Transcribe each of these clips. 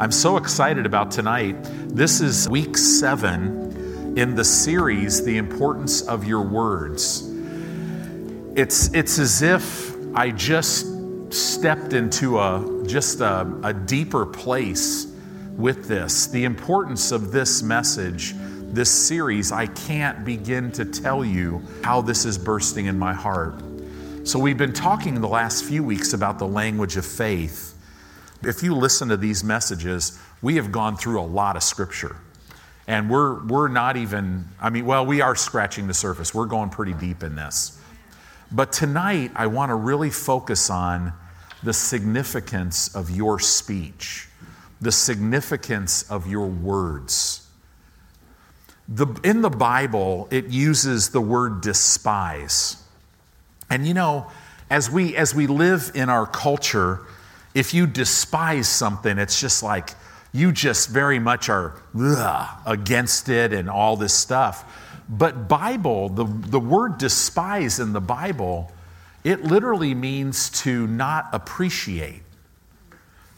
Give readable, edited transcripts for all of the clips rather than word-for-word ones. I'm so excited about tonight. This is week 7 in the series, The Importance of Your Words. It's as if I just stepped into a deeper place with this. The importance of this message, this series, I can't begin to tell you how this is bursting in my heart. So we've been talking the last few weeks about the language of faith. If you listen to these messages, we have gone through a lot of scripture. And we're not even, we are scratching the surface. We're going pretty deep in this. But tonight, I want to really focus on the significance of your speech, the significance of your words. In the Bible, it uses the word despise. And you know, as we live in our culture, if you despise something, it's just like you just very much are against it and all this stuff. But the word despise in the Bible, it literally means to not appreciate,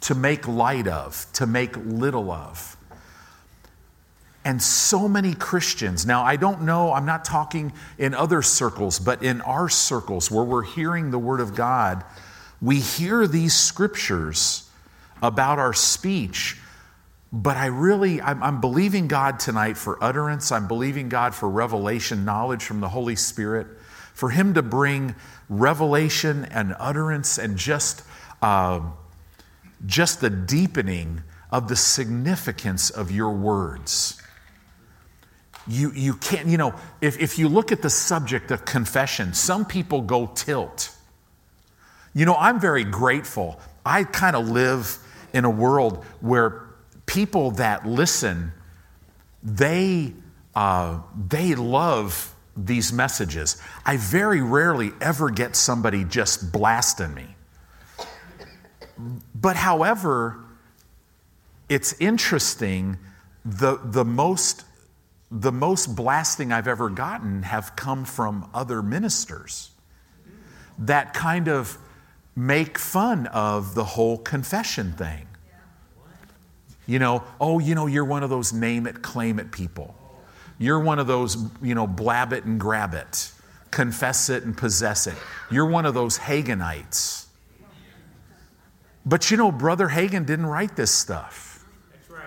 to make light of, to make little of. And so many Christians, now I don't know, I'm not talking in other circles, but in our circles where we're hearing the Word of God, we hear these scriptures about our speech. But I'm believing God tonight for utterance. I'm believing God for revelation, knowledge from the Holy Spirit, for Him to bring revelation and utterance and just the deepening of the significance of your words. You can't, if you look at the subject of confession, some people go tilt. I'm very grateful. I kind of live in a world where people that listen, they love these messages. I very rarely ever get somebody just blasting me. But however, it's interesting, the most blasting I've ever gotten have come from other ministers that kind of make fun of the whole confession thing. You're one of those name it, claim it people. You're one of those, blab it and grab it, confess it and possess it. You're one of those Haginites. But Brother Hagin didn't write this stuff. That's right.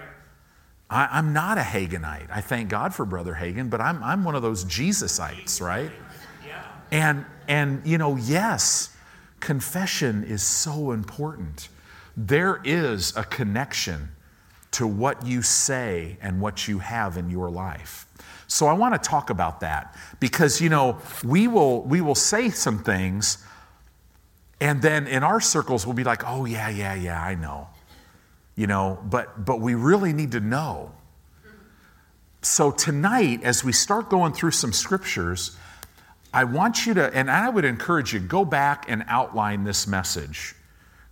I'm not a Haginite. I thank God for Brother Hagin, but I'm one of those Jesusites, right? Yeah. And yes, confession is so important. There is a connection to what you say and what you have in your life. So I want to talk about that because, we will say some things and then in our circles we'll be like, oh, yeah, I know. But we really need to know. So tonight, as we start going through some scriptures, I want you to, and I would encourage you, go back and outline this message.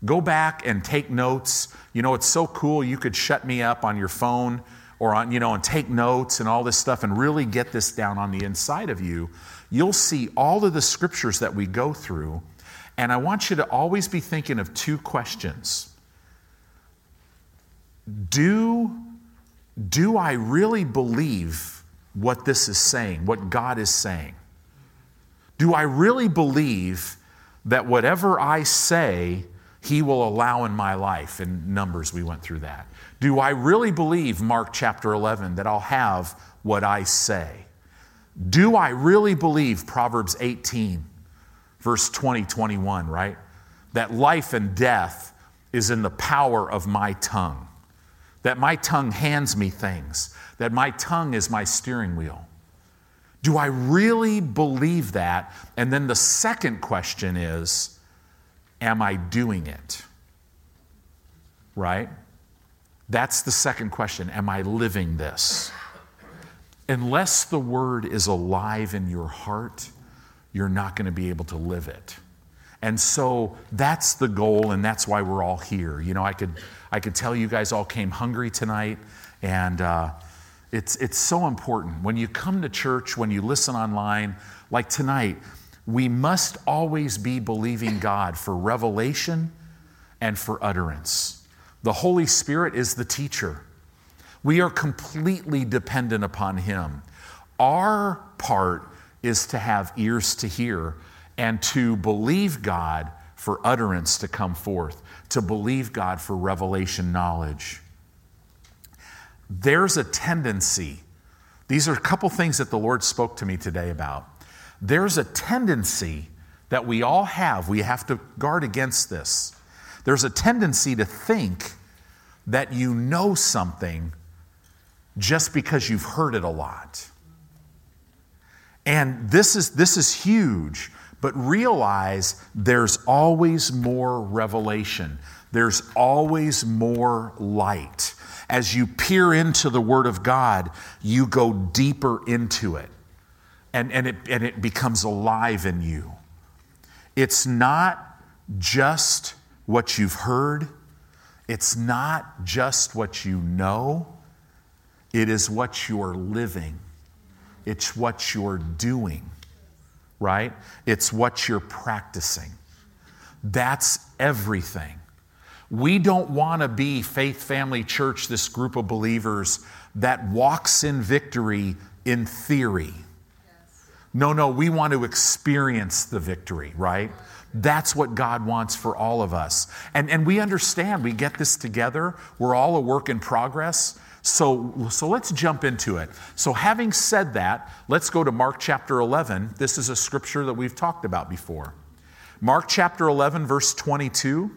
Go back and take notes. It's so cool. You could shut me up on your phone or on, and take notes and all this stuff and really get this down on the inside of you. You'll see all of the scriptures that we go through. And I want you to always be thinking of two questions. Do I really believe what this is saying, what God is saying? Do I really believe that whatever I say, He will allow in my life? In Numbers, we went through that. Do I really believe, Mark chapter 11, that I'll have what I say? Do I really believe Proverbs 18, verse 20, 21, right? That life and death is in the power of my tongue. That my tongue hands me things. That my tongue is my steering wheel. Do I really believe that? And then the second question is, am I doing it? Right? That's the second question. Am I living this? Unless the word is alive in your heart, you're not going to be able to live it. And so that's the goal, and that's why we're all here. I could tell you guys all came hungry tonight, and it's so important. When you come to church, when you listen online, like tonight, we must always be believing God for revelation and for utterance. The Holy Spirit is the teacher. We are completely dependent upon Him. Our part is to have ears to hear and to believe God for utterance to come forth, to believe God for revelation knowledge. There's a tendency. These are a couple things that the Lord spoke to me today about. There's a tendency that we all have. We have to guard against this. There's a tendency to think that you know something just because you've heard it a lot. And this is huge, but realize there's always more revelation. There's always more light. As you peer into the Word of God, you go deeper into it. And it becomes alive in you. It's not just what you've heard. It's not just what you know. It is what you're living. It's what you're doing, right? It's what you're practicing. That's everything. We don't want to be Faith Family Church, this group of believers that walks in victory in theory. No, we want to experience the victory, right? That's what God wants for all of us. And we understand, we get this together. We're all a work in progress. So let's jump into it. So having said that, let's go to Mark chapter 11. This is a scripture that we've talked about before. Mark chapter 11, verse 22.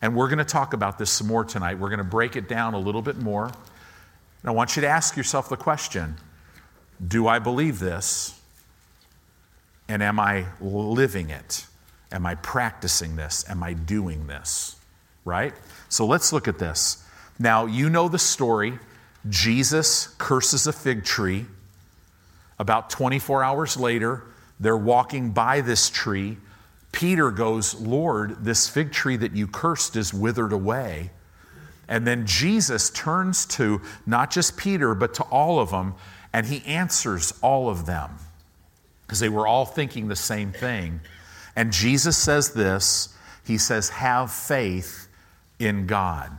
And we're going to talk about this some more tonight. We're going to break it down a little bit more. And I want you to ask yourself the question, do I believe this? And am I living it? Am I practicing this? Am I doing this? Right? So let's look at this. Now, you know the story. Jesus curses a fig tree. About 24 hours later, they're walking by this tree. Peter goes, "Lord, this fig tree that you cursed is withered away." And then Jesus turns to not just Peter, but to all of them, and he answers all of them, because they were all thinking the same thing. And Jesus says this, he says, "Have faith in God."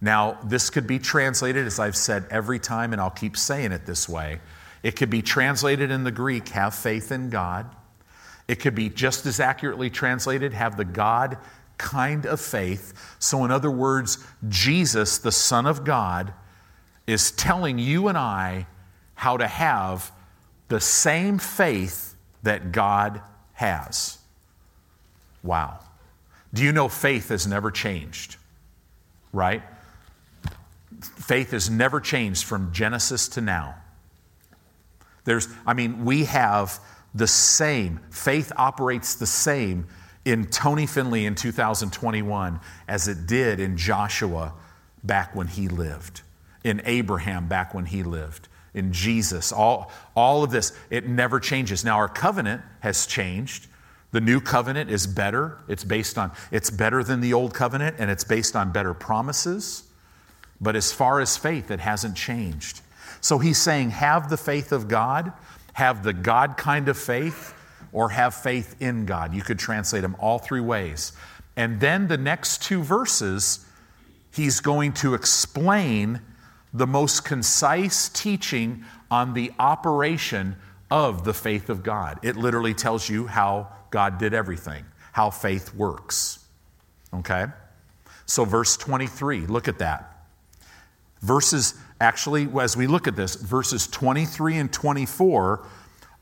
Now, this could be translated, as I've said every time, and I'll keep saying it this way. It could be translated in the Greek, "Have faith in God." It could be just as accurately translated, "Have the God kind of faith." So in other words, Jesus, the Son of God, is telling you and I how to have the same faith that God has. Wow. Do you know faith has never changed? Right? Faith has never changed from Genesis to now. We have the same. Faith operates the same in Tony Finley in 2021 as it did in Joshua back when he lived, in Abraham back when he lived, in Jesus. All of this, it never changes. Now, our covenant has changed. The new covenant is better. It's better than the old covenant, and it's based on better promises. But as far as faith, it hasn't changed. So he's saying, have the faith of God, have the God kind of faith, or have faith in God. You could translate them all three ways. And then the next two verses, he's going to explain the most concise teaching on the operation of the faith of God. It literally tells you how God did everything, how faith works. Okay? So verse 23, look at that. As we look at this, verses 23 and 24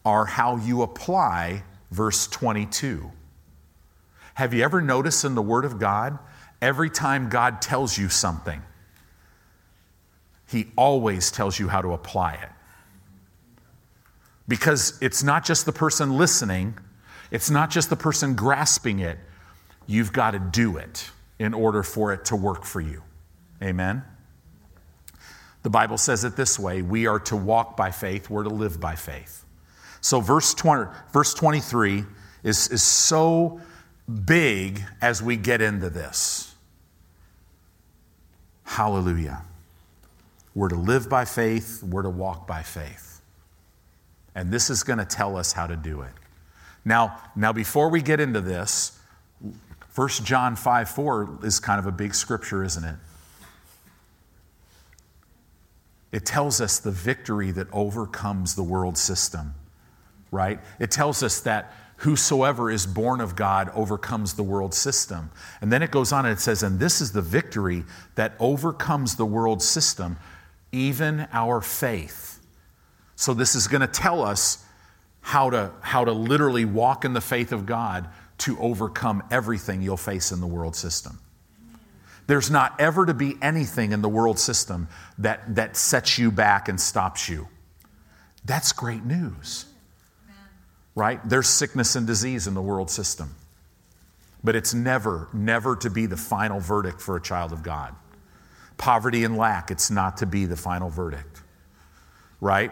are how you apply verse 22. Have you ever noticed in the Word of God, every time God tells you something, He always tells you how to apply it? Because it's not just the person listening, it's not just the person grasping it. You've got to do it in order for it to work for you. Amen? The Bible says it this way, we are to walk by faith, we're to live by faith. So verse 23 is so big as we get into this. Hallelujah. We're to live by faith, we're to walk by faith. And this is going to tell us how to do it. Now before we get into this, 1 John 5:4 is kind of a big scripture, isn't it? It tells us the victory that overcomes the world system, right? It tells us that whosoever is born of God overcomes the world system. And then it goes on and it says, and this is the victory that overcomes the world system, even our faith. So this is going to tell us how to literally walk in the faith of God to overcome everything you'll face in the world system. There's not ever to be anything in the world system that sets you back and stops you. That's great news, right? There's sickness and disease in the world system, but it's never to be the final verdict for a child of God. Poverty and lack, it's not to be the final verdict, right?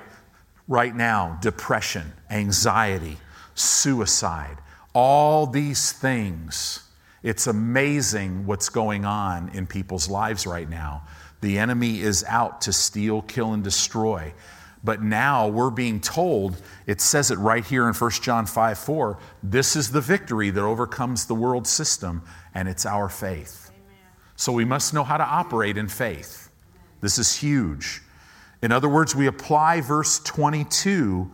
Right now, depression, anxiety, suicide, all these things. It's amazing what's going on in people's lives right now. The enemy is out to steal, kill, and destroy. But now we're being told, it says it right here in 1 John 5:4, this is the victory that overcomes the world system, and it's our faith. Amen. So we must know how to operate in faith. This is huge. In other words, we apply verse 22.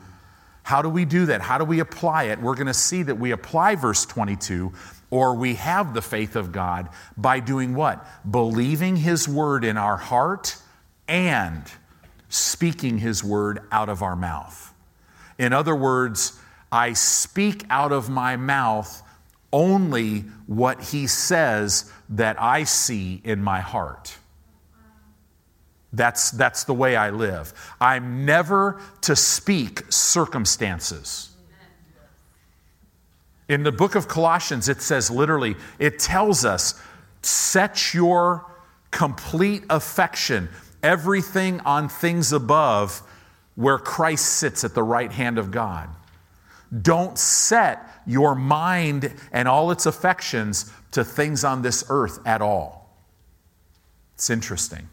How do we do that? How do we apply it? We're going to see that we apply verse 22, or we have the faith of God by doing what? Believing His word in our heart and speaking His word out of our mouth. In other words, I speak out of my mouth only what He says that I see in my heart. That's the way I live. I'm never to speak circumstances. In the book of Colossians, it says literally, it tells us, set your complete affection, everything on things above where Christ sits at the right hand of God. Don't set your mind and all its affections to things on this earth at all. It's interesting.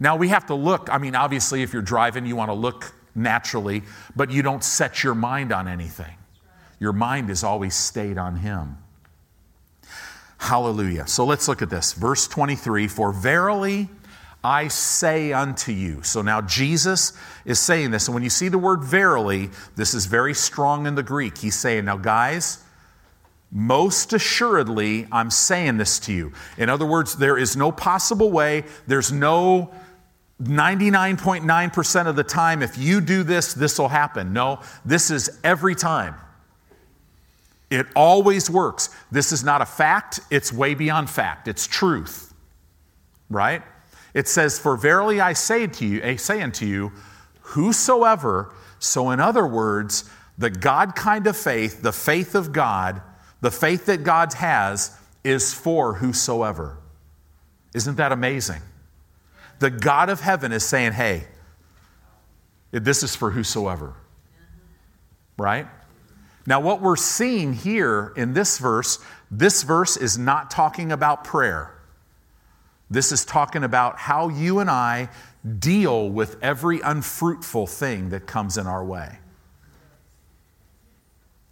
Now we have to look, I mean, obviously if you're driving, you want to look naturally, but you don't set your mind on anything. Your mind is always stayed on Him. Hallelujah. So let's look at this. Verse 23, for verily I say unto you. So now Jesus is saying this. And when you see the word verily, this is very strong in the Greek. He's saying, now guys, most assuredly, I'm saying this to you. In other words, there is no possible way. There's no 99.9% of the time, if you do this, this will happen. No, this is every time. It always works. This is not a fact. It's way beyond fact. It's truth, right? It says, for verily I say unto you, whosoever, so in other words, the God kind of faith, the faith of God, the faith that God has is for whosoever. Isn't that amazing? The God of heaven is saying, hey, this is for whosoever, right? Now, what we're seeing here in this verse is not talking about prayer. This is talking about how you and I deal with every unfruitful thing that comes in our way.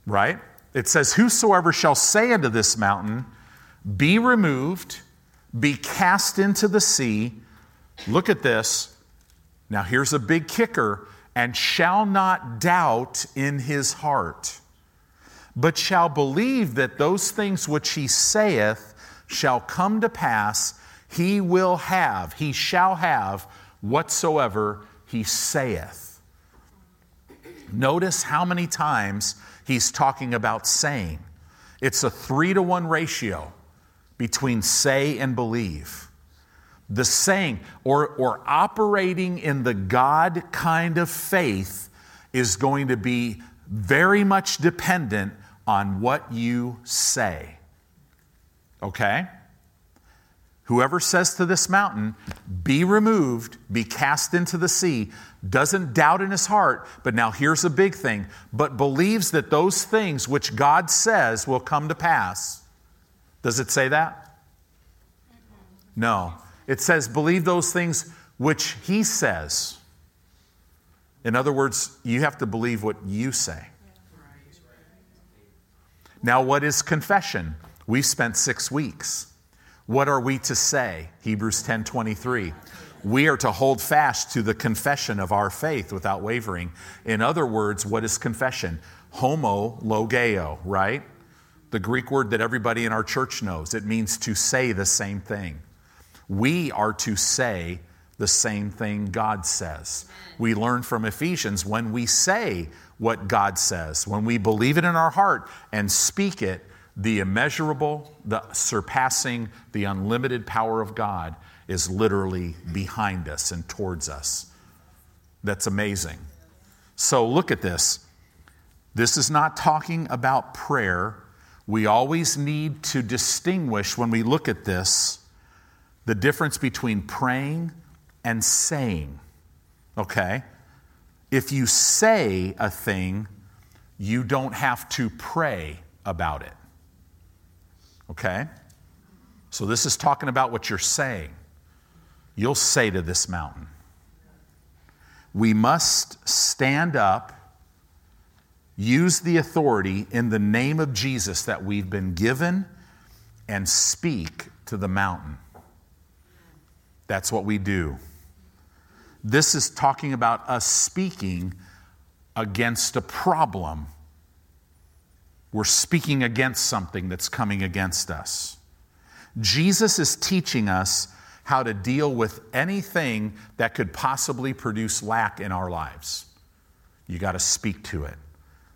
Right? It says, whosoever shall say unto this mountain, be removed, be cast into the sea. Look at this. Now, here's a big kicker. And shall not doubt in his heart, but shall believe that those things which he saith shall come to pass, he shall have whatsoever he saith. Notice how many times he's talking about saying. It's a 3-to-1 ratio between say and believe. The saying or operating in the God kind of faith is going to be very much dependent on what you say. Okay? Whoever says to this mountain, be removed, be cast into the sea, doesn't doubt in his heart, but now here's a big thing, but believes that those things which God says will come to pass. Does it say that? No. It says, believe those things which He says. In other words, you have to believe what you say. Now, what is confession? We've spent 6 weeks. What are we to say? Hebrews 10:23. We are to hold fast to the confession of our faith without wavering. In other words, what is confession? Homologeo, right? The Greek word that everybody in our church knows. It means to say the same thing. We are to say the same thing God says. We learn from Ephesians, when we say what God says, when we believe it in our heart and speak it, the immeasurable, the surpassing, the unlimited power of God is literally behind us and towards us. That's amazing. So look at this. This is not talking about prayer. We always need to distinguish when we look at this the difference between praying and saying. Okay? If you say a thing, you don't have to pray about it. Okay? So this is talking about what you're saying. You'll say to this mountain, we must stand up, use the authority in the name of Jesus that we've been given, and speak to the mountain. That's what we do. This is talking about us speaking against a problem. We're speaking against something that's coming against us. Jesus is teaching us how to deal with anything that could possibly produce lack in our lives. You got to speak to it.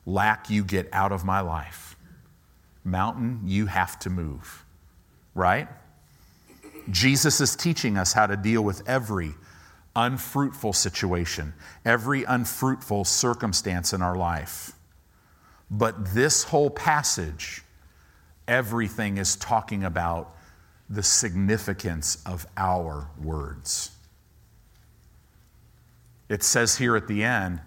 Lack, you get out of my life. Mountain, you have to move. Right? Jesus is teaching us how to deal with every unfruitful situation, every unfruitful circumstance in our life. But this whole passage, everything is talking about the significance of our words. It says here at the end,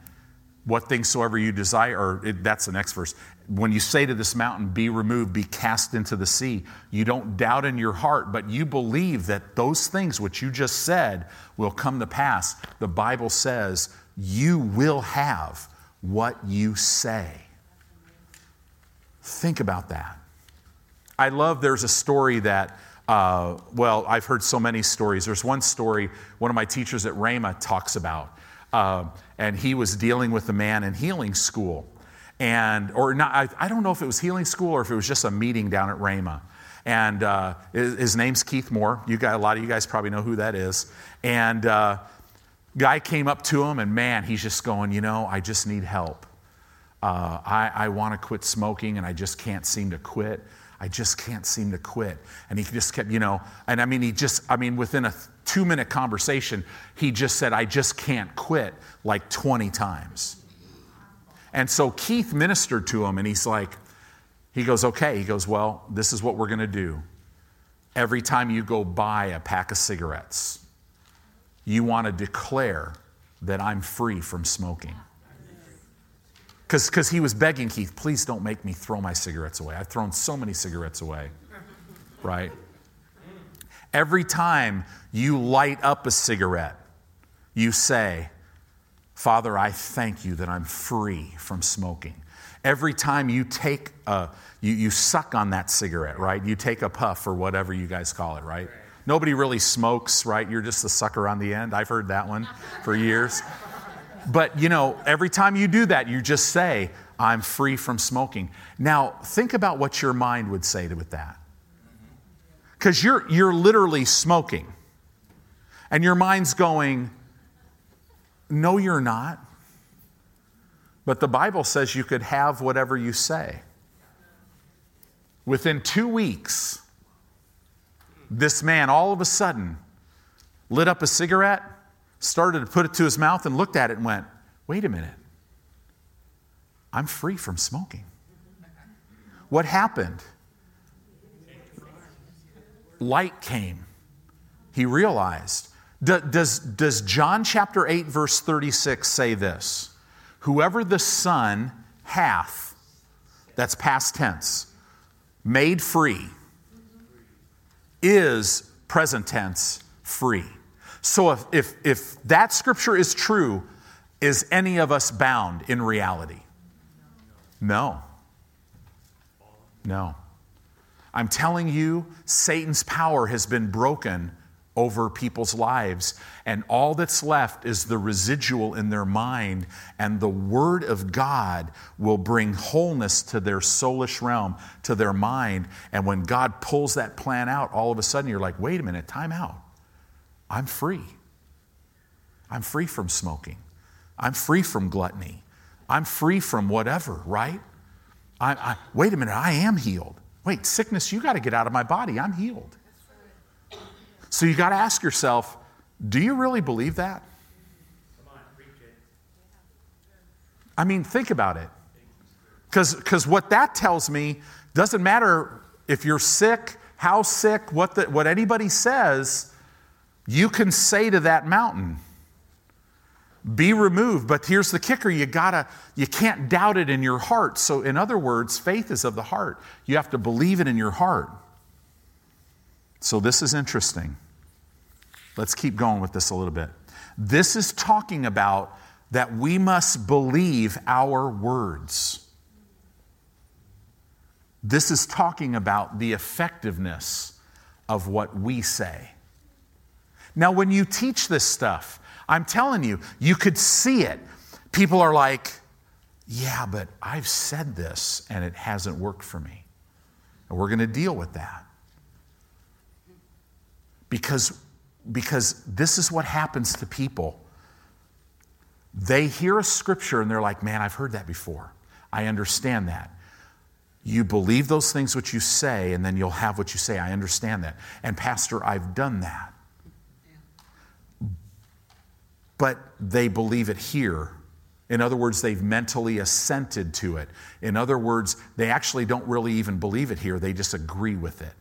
what things soever you desire, that's the next verse. When you say to this mountain, be removed, be cast into the sea, you don't doubt in your heart, but you believe that those things which you just said will come to pass. The Bible says you will have what you say. Think about that. I love, there's a story that, I've heard so many stories. There's one story one of my teachers at Rhema talks about. And he was dealing with a man in healing school. I don't know if it was healing school or if it was just a meeting down at Rhema. And his name's Keith Moore. A lot of you guys probably know who that is. And guy came up to him, and man, he's just going, I just need help. I want to quit smoking, and I just can't seem to quit. And he just kept, within a 2-minute conversation, he just said, I just can't quit, like 20 times. And so Keith ministered to him, and he goes, well, this is what we're going to do. Every time you go buy a pack of cigarettes, you want to declare that I'm free from smoking. Because he was begging Keith, please don't make me throw my cigarettes away. I've thrown so many cigarettes away, right? Every time you light up a cigarette, you say, Father, I thank you that I'm free from smoking. Every time you take you suck on that cigarette, right? You take a puff or whatever you guys call it, right? Nobody really smokes, right? You're just the sucker on the end. I've heard that one for years. But, every time you do that, you just say, I'm free from smoking. Now, think about what your mind would say with that. Because you're literally smoking. And your mind's going, no, you're not. But the Bible says you could have whatever you say. Within 2 weeks, this man all of a sudden lit up a cigarette, started to put it to his mouth and looked at it and went, wait a minute, I'm free from smoking. What happened? Light came. He realized. Does John chapter 8 verse 36 say this? Whoever the Son hath, that's past tense, made free, is present tense free. So if that scripture is true, is any of us bound in reality? No. I'm telling you, Satan's power has been broken over people's lives, and all that's left is the residual in their mind, and the Word of God will bring wholeness to their soulish realm, to their mind. And when God pulls that plan out, all of a sudden you're like, wait a minute, time out. I'm free. I'm free from smoking. I'm free from gluttony. I'm free from whatever, right? Wait a minute, I am healed. Wait, sickness, you got to get out of my body. I'm healed. So you got to ask yourself, do you really believe that? Come on, preach it. I mean, think about it. Because what that tells me, doesn't matter if you're sick, how sick, what anybody says, you can say to that mountain, be removed. But here's the kicker, you can't doubt it in your heart. So in other words, faith is of the heart. You have to believe it in your heart. So this is interesting. Let's keep going with this a little bit. This is talking about that we must believe our words. This is talking about the effectiveness of what we say. Now, when you teach this stuff, I'm telling you, you could see it. People are like, yeah, but I've said this and it hasn't worked for me. And we're going to deal with that. Because this is what happens to people. They hear a scripture and they're like, man, I've heard that before. I understand that. You believe those things which you say, and then you'll have what you say. I understand that. And pastor, I've done that. Yeah. But they believe it here. In other words, they've mentally assented to it. In other words, they actually don't really even believe it here. They just agree with it.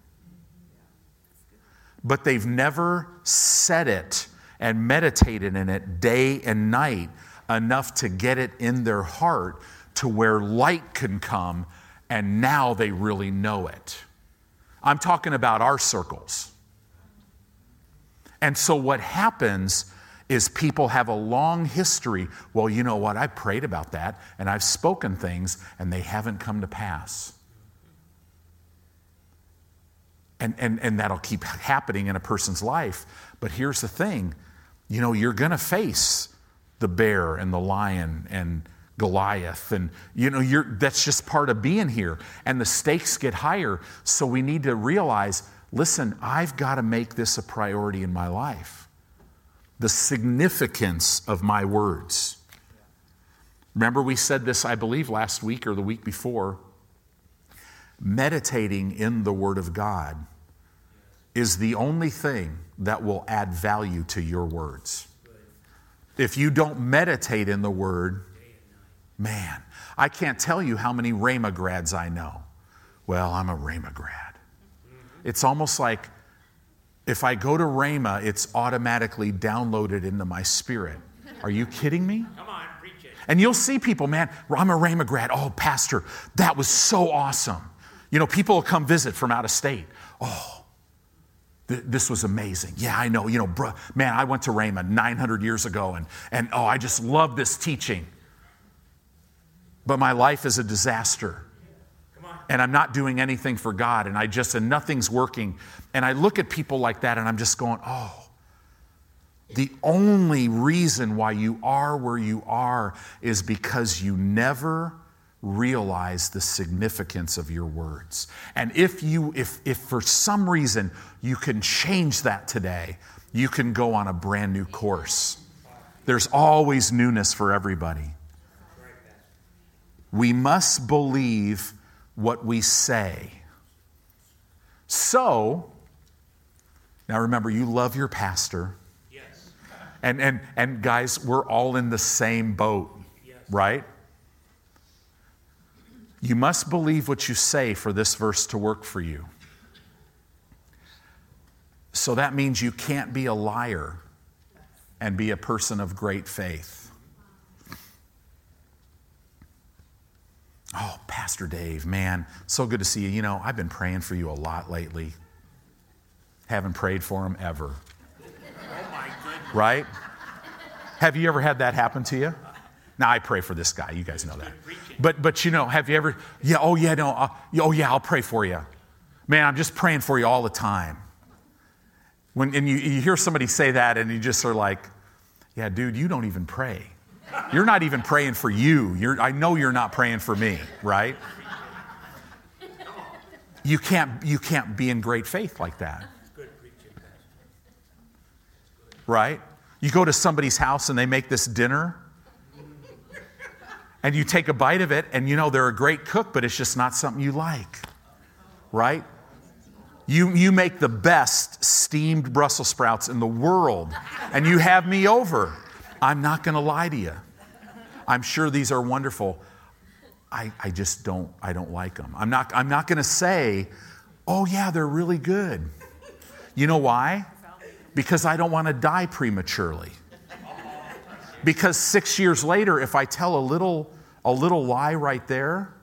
But they've never said it and meditated in it day and night enough to get it in their heart to where light can come, and now they really know it. I'm talking about our circles. And so what happens is people have a long history. Well, you know what? I prayed about that, and I've spoken things, and they haven't come to pass. And that'll keep happening in a person's life. But here's the thing. You know, you're going to face the bear and the lion and Goliath. And, you know, that's just part of being here. And the stakes get higher. So we need to realize, listen, I've got to make this a priority in my life. The significance of my words. Remember we said this, I believe, last week or the week before. Meditating in the Word of God is the only thing that will add value to your words. If you don't meditate in the Word, man, I can't tell you how many Rhema grads I know. Well, I'm a Rhema grad. It's almost like if I go to Rhema, it's automatically downloaded into my spirit. Are you kidding me? Come on, preach it. And you'll see people, man, I'm a Rhema grad. Oh, pastor, that was so awesome. You know, people will come visit from out of state. Oh, this was amazing. Yeah, I know. You know, man, I went to Rhema 900 years ago, and oh, I just love this teaching. But my life is a disaster. Come on. And I'm not doing anything for God, and nothing's working. And I look at people like that, and I'm just going, oh. The only reason why you are where you are is because you never realize the significance of your words. And if for some reason you can change that today, you can go on a brand new course. There's always newness for everybody. We must believe what we say. So, now remember, you love your pastor. Yes. And guys, we're all in the same boat, right? You must believe what you say for this verse to work for you. So that means you can't be a liar and be a person of great faith. Oh, Pastor Dave, man, so good to see you. You know, I've been praying for you a lot lately. Haven't prayed for him ever. Oh my goodness. Right? Have you ever had that happen to you? Now, I pray for this guy. You guys know that. But you know, have you ever, I'll pray for you. man, I'm just praying for you all the time. And you hear somebody say that and you just are like, yeah, dude, you don't even pray. You're not even praying for you. I know you're not praying for me, right? You can't be in great faith like that. Right? You go to somebody's house and they make this dinner and you take a bite of it and you know they're a great cook, but it's just not something you like. Right? You make the best steamed Brussels sprouts in the world and you have me over. I'm not going to lie to you. I'm sure these are wonderful. I just don't like them. I'm not going to say, oh yeah, they're really good. You know why? Because I don't want to die prematurely. Because 6 years later, if I tell a little lie right there,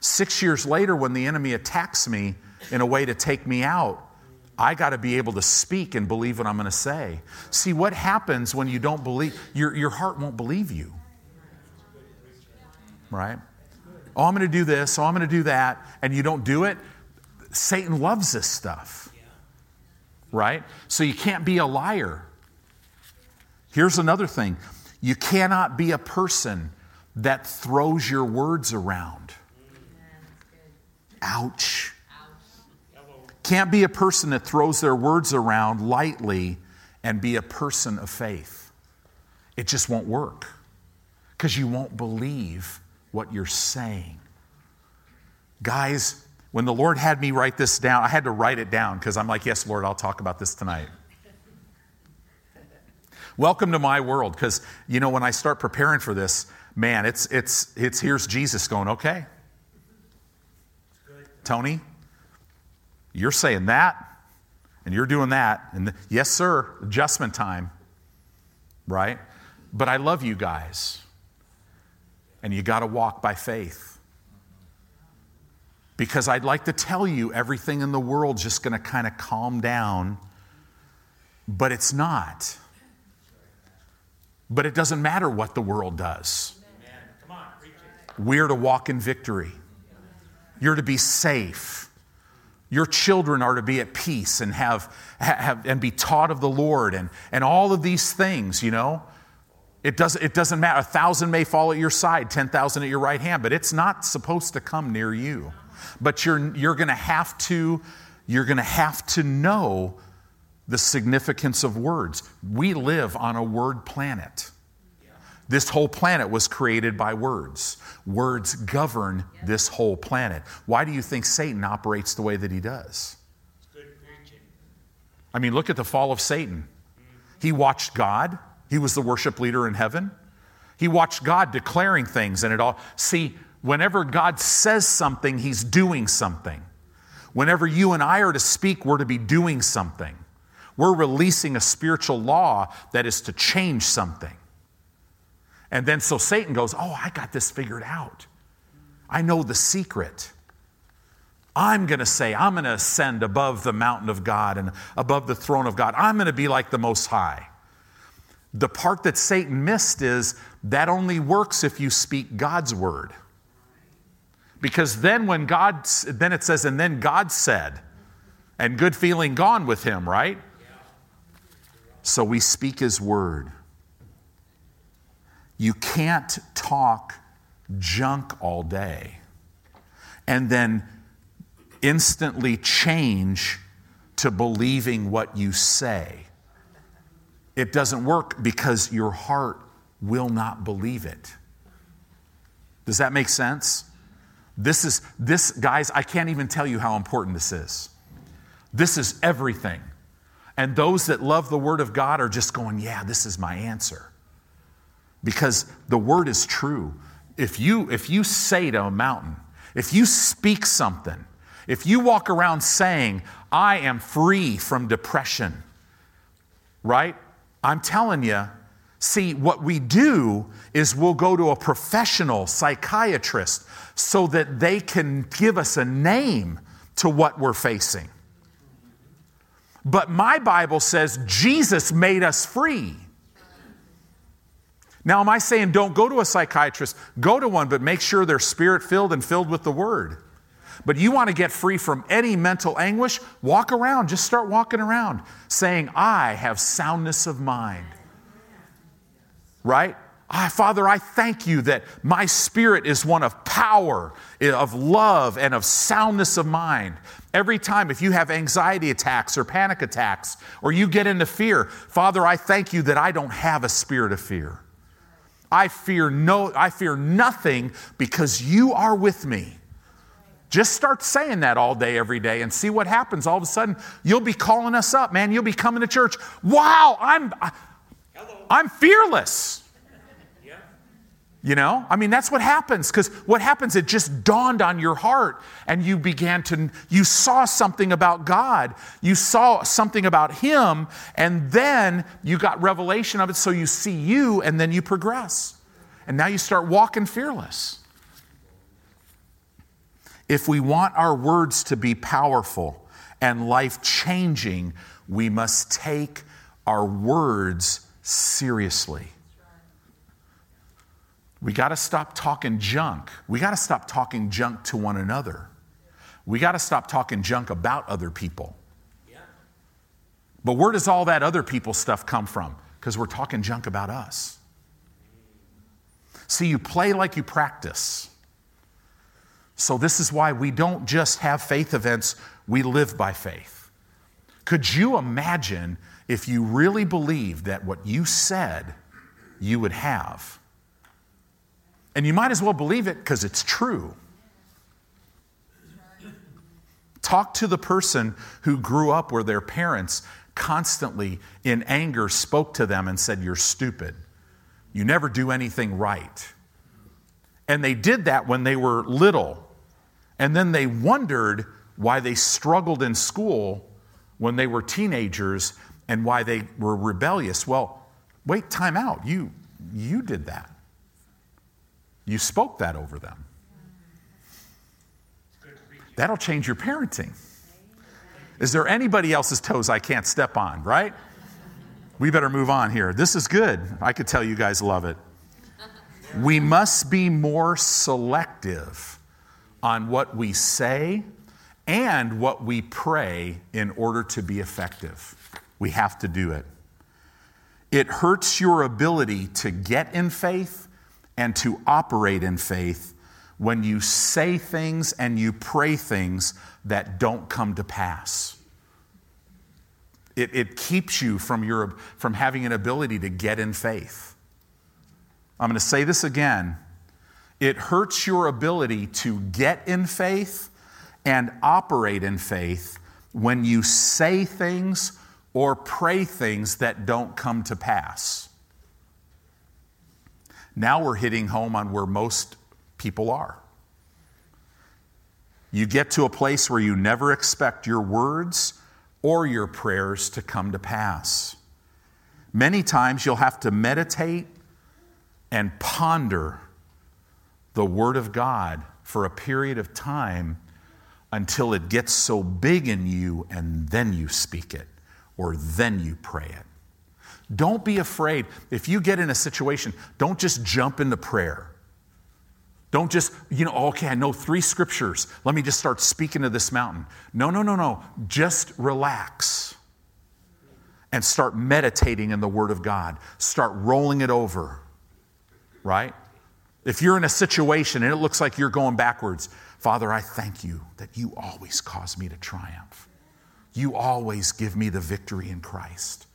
6 years later when the enemy attacks me in a way to take me out, I got to be able to speak and believe what I'm going to say. See, what happens when you don't believe, your heart won't believe you. Right? Oh, I'm going to do this. Oh, I'm going to do that. And you don't do it. Satan loves this stuff. Right? So you can't be a liar. Here's another thing. You cannot be a person that throws your words around. Ouch. Can't be a person that throws their words around lightly and be a person of faith. It just won't work because you won't believe what you're saying. Guys, when the Lord had me write this down, I had to write it down because I'm like, yes, Lord, I'll talk about this tonight. Welcome to my world, because, you know, when I start preparing for this, man, it's here's Jesus going, okay, Tony, you're saying that, and you're doing that, and yes, sir, adjustment time, right? But I love you guys, and you got to walk by faith, because I'd like to tell you everything in the world's just going to kind of calm down, but it's not. But it doesn't matter what the world does. We're to walk in victory. You're to be safe. Your children are to be at peace and have and be taught of the Lord and all of these things, you know. It doesn't matter. 1,000 may fall at your side, 10,000 at your right hand, but it's not supposed to come near you. But you're gonna have to know the significance of words. We live on a word planet. This whole planet was created by words. Words govern this whole planet. Why do you think Satan operates the way that he does? I mean, look at the fall of Satan. He watched God. He was the worship leader in heaven. He watched God declaring things, and it all. See, whenever God says something, he's doing something. Whenever you and I are to speak, we're to be doing something. We're releasing a spiritual law that is to change something. And then so Satan goes, oh, I got this figured out. I know the secret. I'm going to ascend above the mountain of God and above the throne of God. I'm going to be like the Most High. The part that Satan missed is that only works if you speak God's word. Because then then it says, and then God said, and good feeling gone with him, right? So we speak his word. You can't talk junk all day and then instantly change to believing what you say. It doesn't work because your heart will not believe it. Does that make sense? Guys, I can't even tell you how important this is. This is everything. And those that love the Word of God are just going, yeah, this is my answer. Because the word is true. If you say to a mountain, if you speak something, if you walk around saying, I am free from depression, right? I'm telling you, see, what we do is we'll go to a professional psychiatrist so that they can give us a name to what we're facing. But my Bible says Jesus made us free. Now, am I saying don't go to a psychiatrist? Go to one, but make sure they're spirit-filled and filled with the Word. But you want to get free from any mental anguish? Walk around. Just start walking around saying, I have soundness of mind. Right? Father, I thank you that my spirit is one of power, of love, and of soundness of mind. Every time if you have anxiety attacks or panic attacks or you get into fear, Father, I thank you that I don't have a spirit of fear. I fear nothing because you are with me. Just start saying that all day, every day, and see what happens. All of a sudden, you'll be calling us up, man. You'll be coming to church. Wow, I'm fearless. You know, I mean, that's what happens, because what happens, it just dawned on your heart and you saw something about God. You saw something about him, and then you got revelation of it. So you see you, and then you progress. And now you start walking fearless. If we want our words to be powerful and life-changing, we must take our words seriously. We got to stop talking junk. We got to stop talking junk to one another. We got to stop talking junk about other people. Yeah. But where does all that other people stuff come from? Because we're talking junk about us. See, you play like you practice. So this is why we don't just have faith events. We live by faith. Could you imagine if you really believed that what you said you would have? And you might as well believe it because it's true. Talk to the person who grew up where their parents constantly in anger spoke to them and said, you're stupid. You never do anything right. And they did that when they were little. And then they wondered why they struggled in school when they were teenagers and why they were rebellious. Well, wait, time out. You did that. You spoke that over them. That'll change your parenting. Is there anybody else's toes I can't step on, right? We better move on here. This is good. I could tell you guys love it. We must be more selective on what we say and what we pray in order to be effective. We have to do it. It hurts your ability to get in faith and to operate in faith when you say things and you pray things that don't come to pass. It keeps you from having an ability to get in faith. I'm going to say this again. It hurts your ability to get in faith and operate in faith when you say things or pray things that don't come to pass. Now we're hitting home on where most people are. You get to a place where you never expect your words or your prayers to come to pass. Many times you'll have to meditate and ponder the Word of God for a period of time until it gets so big in you, and then you speak it or then you pray it. Don't be afraid. If you get in a situation, don't just jump into prayer. Don't just, I know 3 scriptures. Let me just start speaking to this mountain. No. Just relax and start meditating in the Word of God. Start rolling it over, right? If you're in a situation and it looks like you're going backwards, Father, I thank you that you always cause me to triumph. You always give me the victory in Christ,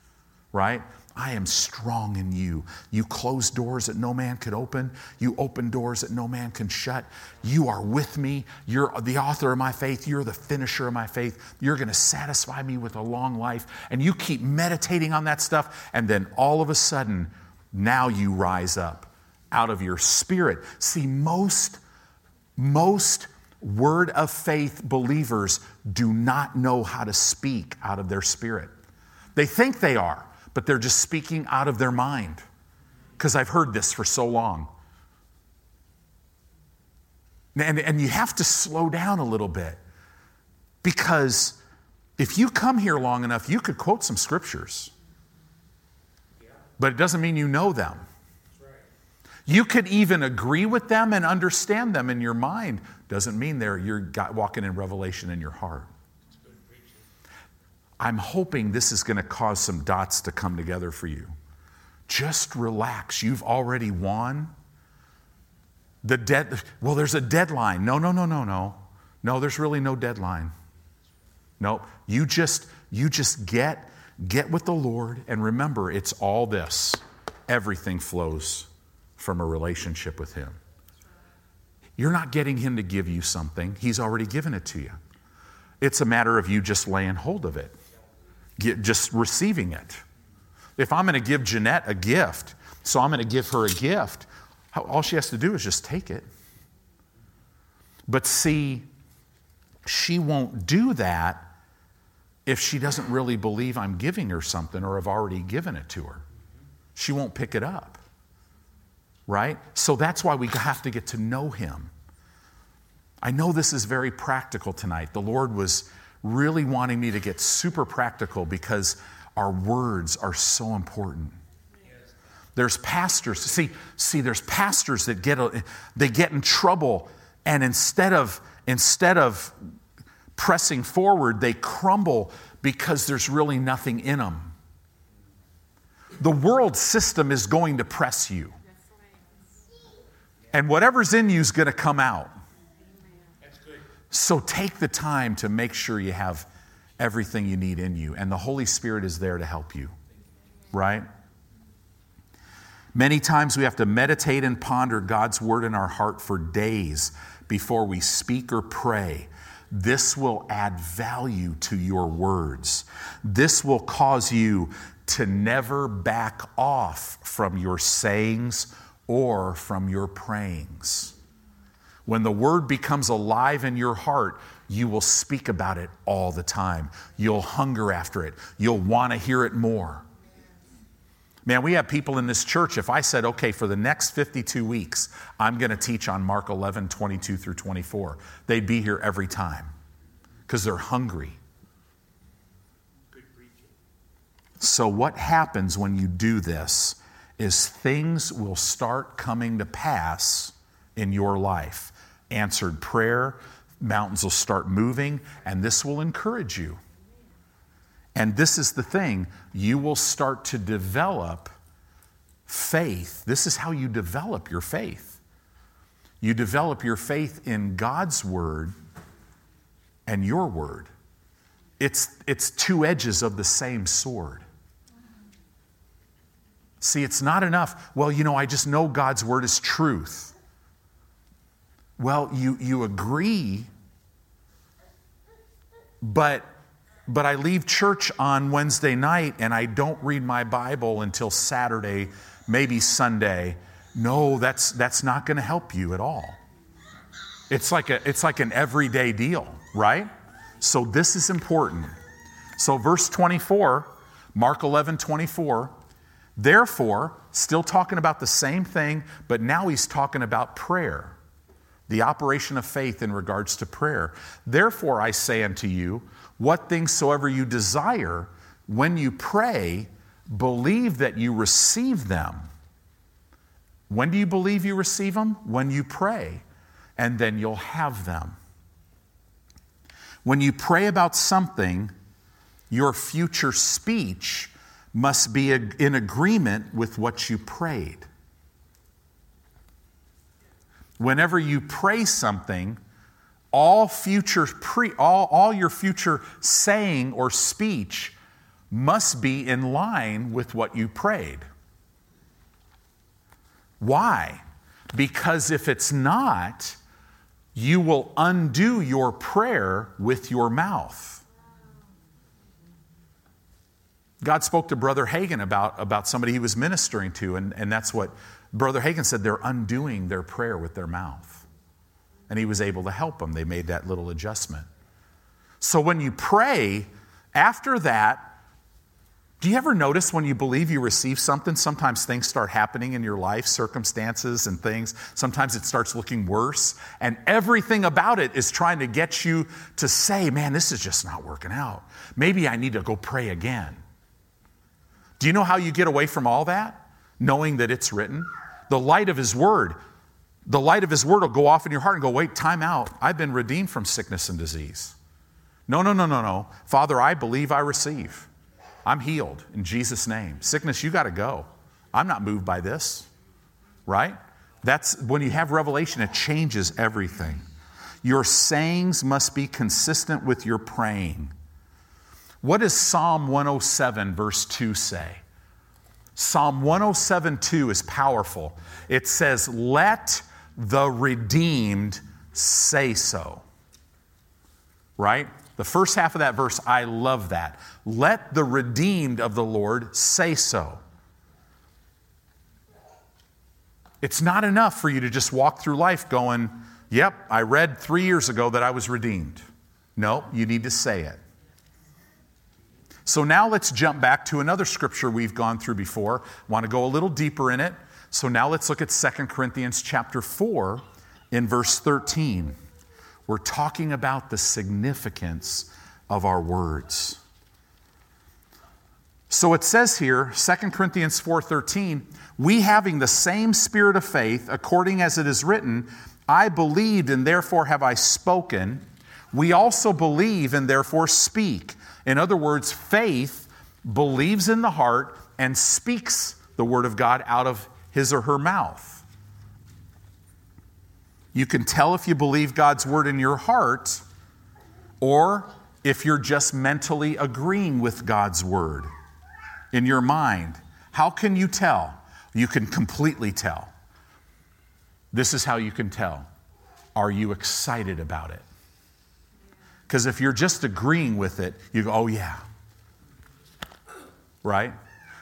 right? I am strong in you. You close doors that no man could open. You open doors that no man can shut. You are with me. You're the author of my faith. You're the finisher of my faith. You're going to satisfy me with a long life. And you keep meditating on that stuff. And then all of a sudden, now you rise up out of your spirit. See, most word of faith believers do not know how to speak out of their spirit. They think they are, but they're just speaking out of their mind because I've heard this for so long. And you have to slow down a little bit, because if you come here long enough, you could quote some scriptures, but it doesn't mean you know them. You could even agree with them and understand them in your mind. Doesn't mean you're walking in revelation in your heart. I'm hoping this is going to cause some dots to come together for you. Just relax. You've already won. There's a deadline. No. No, there's really no deadline. No, you just get with the Lord, and remember, it's all this. Everything flows from a relationship with Him. You're not getting Him to give you something. He's already given it to you. It's a matter of you just laying hold of it, just receiving it. If I'm going to give Jeanette a gift, so I'm going to give her a gift, all she has to do is just take it. But see, she won't do that if she doesn't really believe I'm giving her something or I've already given it to her. She won't pick it up, right? So that's why we have to get to know Him. I know this is very practical tonight. The Lord was really wanting me to get super practical because our words are so important. There's pastors. See, there's pastors that get in trouble, and instead of pressing forward, they crumble because there's really nothing in them. The world system is going to press you, and whatever's in you is going to come out. So take the time to make sure you have everything you need in you, and the Holy Spirit is there to help you, right? Many times we have to meditate and ponder God's word in our heart for days before we speak or pray. This will add value to your words. This will cause you to never back off from your sayings or from your prayings. When the word becomes alive in your heart, you will speak about it all the time. You'll hunger after it. You'll want to hear it more. Man, we have people in this church, if I said, okay, for the next 52 weeks, I'm going to teach on Mark 11, 22 through 24, they'd be here every time because they're hungry. So what happens when you do this is things will start coming to pass in your life. Answered prayer, mountains will start moving, and this will encourage you. And this is the thing, you will start to develop faith. This is how you develop your faith. You develop your faith in God's word and your word. It's two edges of the same sword. See, it's not enough, well, I just know God's word is truth. Well, you agree, But I leave church on Wednesday night and I don't read my Bible until Saturday, maybe Sunday. No, that's not going to help you at all. It's like an everyday deal, right? So this is important. So verse 24, Mark 11, 24. Therefore, still talking about the same thing, but now he's talking about prayer. The operation of faith in regards to prayer. Therefore, I say unto you, what things soever you desire, when you pray, believe that you receive them. When do you believe you receive them? When you pray, and then you'll have them. When you pray about something, your future speech must be in agreement with what you prayed. Whenever you pray something, all your future saying or speech must be in line with what you prayed. Why? Because if it's not, you will undo your prayer with your mouth. God spoke to Brother Hagin about somebody he was ministering to, and that's what Brother Hagin said, they're undoing their prayer with their mouth. And he was able to help them. They made that little adjustment. So when you pray, after that, do you ever notice when you believe you receive something, sometimes things start happening in your life, circumstances and things. Sometimes it starts looking worse. And everything about it is trying to get you to say, man, this is just not working out. Maybe I need to go pray again. Do you know how you get away from all that? Knowing that it's written. the light of his word. The light of his word will go off in your heart and go, wait, time out. I've been redeemed from sickness and disease. No. Father, I believe I receive. I'm healed in Jesus' name. Sickness, you got to go. I'm not moved by this, right? That's when you have revelation, it changes everything. Your sayings must be consistent with your praying. What does Psalm 107 verse 2 say? Psalm 107:2 is powerful. It says, let the redeemed say so. Right? The first half of that verse, I love that. Let the redeemed of the Lord say so. It's not enough for you to just walk through life going, yep, I read 3 years ago that I was redeemed. No, you need to say it. So now let's jump back to another scripture we've gone through before. I want to go a little deeper in it. So now let's look at 2 Corinthians chapter 4 in verse 13. We're talking about the significance of our words. So it says here, 2 Corinthians 4:13, we having the same spirit of faith, according as it is written, I believed and therefore have I spoken. We also believe and therefore speak. In other words, faith believes in the heart and speaks the word of God out of his or her mouth. You can tell if you believe God's word in your heart or if you're just mentally agreeing with God's word in your mind. How can you tell? You can completely tell. This is how you can tell. Are you excited about it? Because if you're just agreeing with it, you go, oh yeah, right?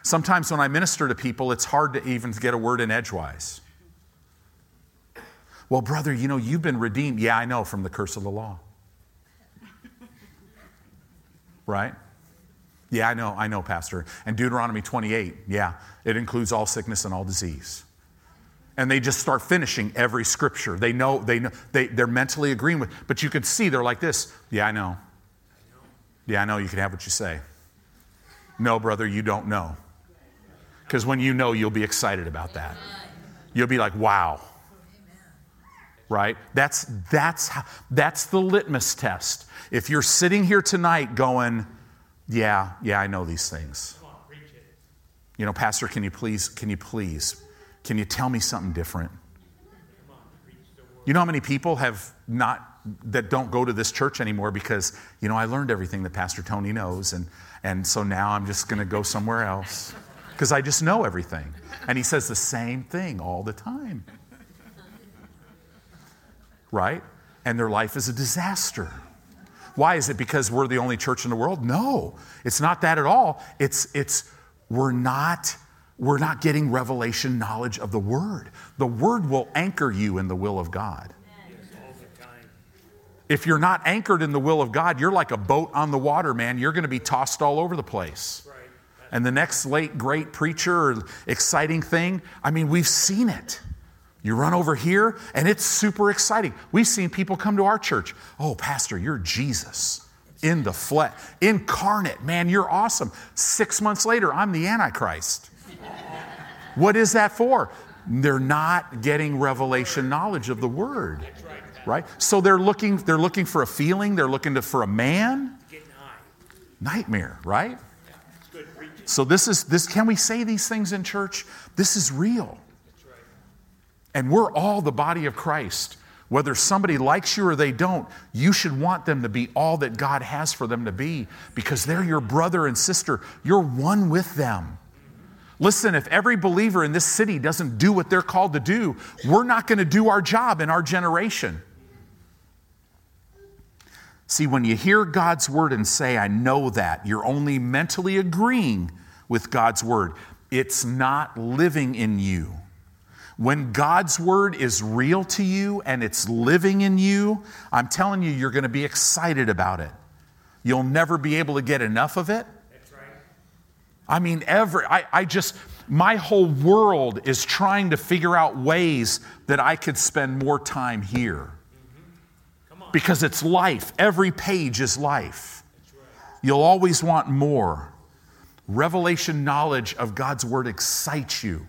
Sometimes when I minister to people, it's hard to even get a word in edgewise. Well, brother, you know, you've been redeemed. Yeah, I know, from the curse of the law. Right? Yeah, I know, Pastor. And Deuteronomy 28, yeah, it includes all sickness and all disease. And they just start finishing every scripture. They're mentally agreeing with, but you could see they're like this. Yeah, I know. Yeah, I know. You can have what you say. No, brother, you don't know. Because when you know, you'll be excited about that. You'll be like, wow. Right? That's the litmus test. If you're sitting here tonight going, yeah, I know these things. You know, Pastor, can you please? Can you tell me something different? You know how many people that don't go to this church anymore because, you know, I learned everything that Pastor Tony knows, and so now I'm just going to go somewhere else because I just know everything. And he says the same thing all the time. Right? And their life is a disaster. Why? Is it because we're the only church in the world? No, it's not that at all. It's we're not getting revelation knowledge of the Word. The Word will anchor you in the will of God. If you're not anchored in the will of God, you're like a boat on the water, man. You're going to be tossed all over the place. And the next late great preacher or exciting thing, I mean, we've seen it. You run over here, and it's super exciting. We've seen people come to our church. Oh, Pastor, you're Jesus in the flesh, incarnate. Man, you're awesome. 6 months later, I'm the Antichrist. What is that for? They're not getting revelation knowledge of the Word, right? So they're looking for a feeling. They're looking for a man. Nightmare, right? So this. Can we say these things in church? This is real. And we're all the body of Christ. Whether somebody likes you or they don't, you should want them to be all that God has for them to be because they're your brother and sister. You're one with them. Listen, if every believer in this city doesn't do what they're called to do, we're not going to do our job in our generation. See, when you hear God's word and say, I know that, you're only mentally agreeing with God's word. It's not living in you. When God's word is real to you and it's living in you, I'm telling you, you're going to be excited about it. You'll never be able to get enough of it. I mean, my whole world is trying to figure out ways that I could spend more time here. Mm-hmm. Come on. Because it's life. Every page is life. That's right. You'll always want more. Revelation knowledge of God's word excites you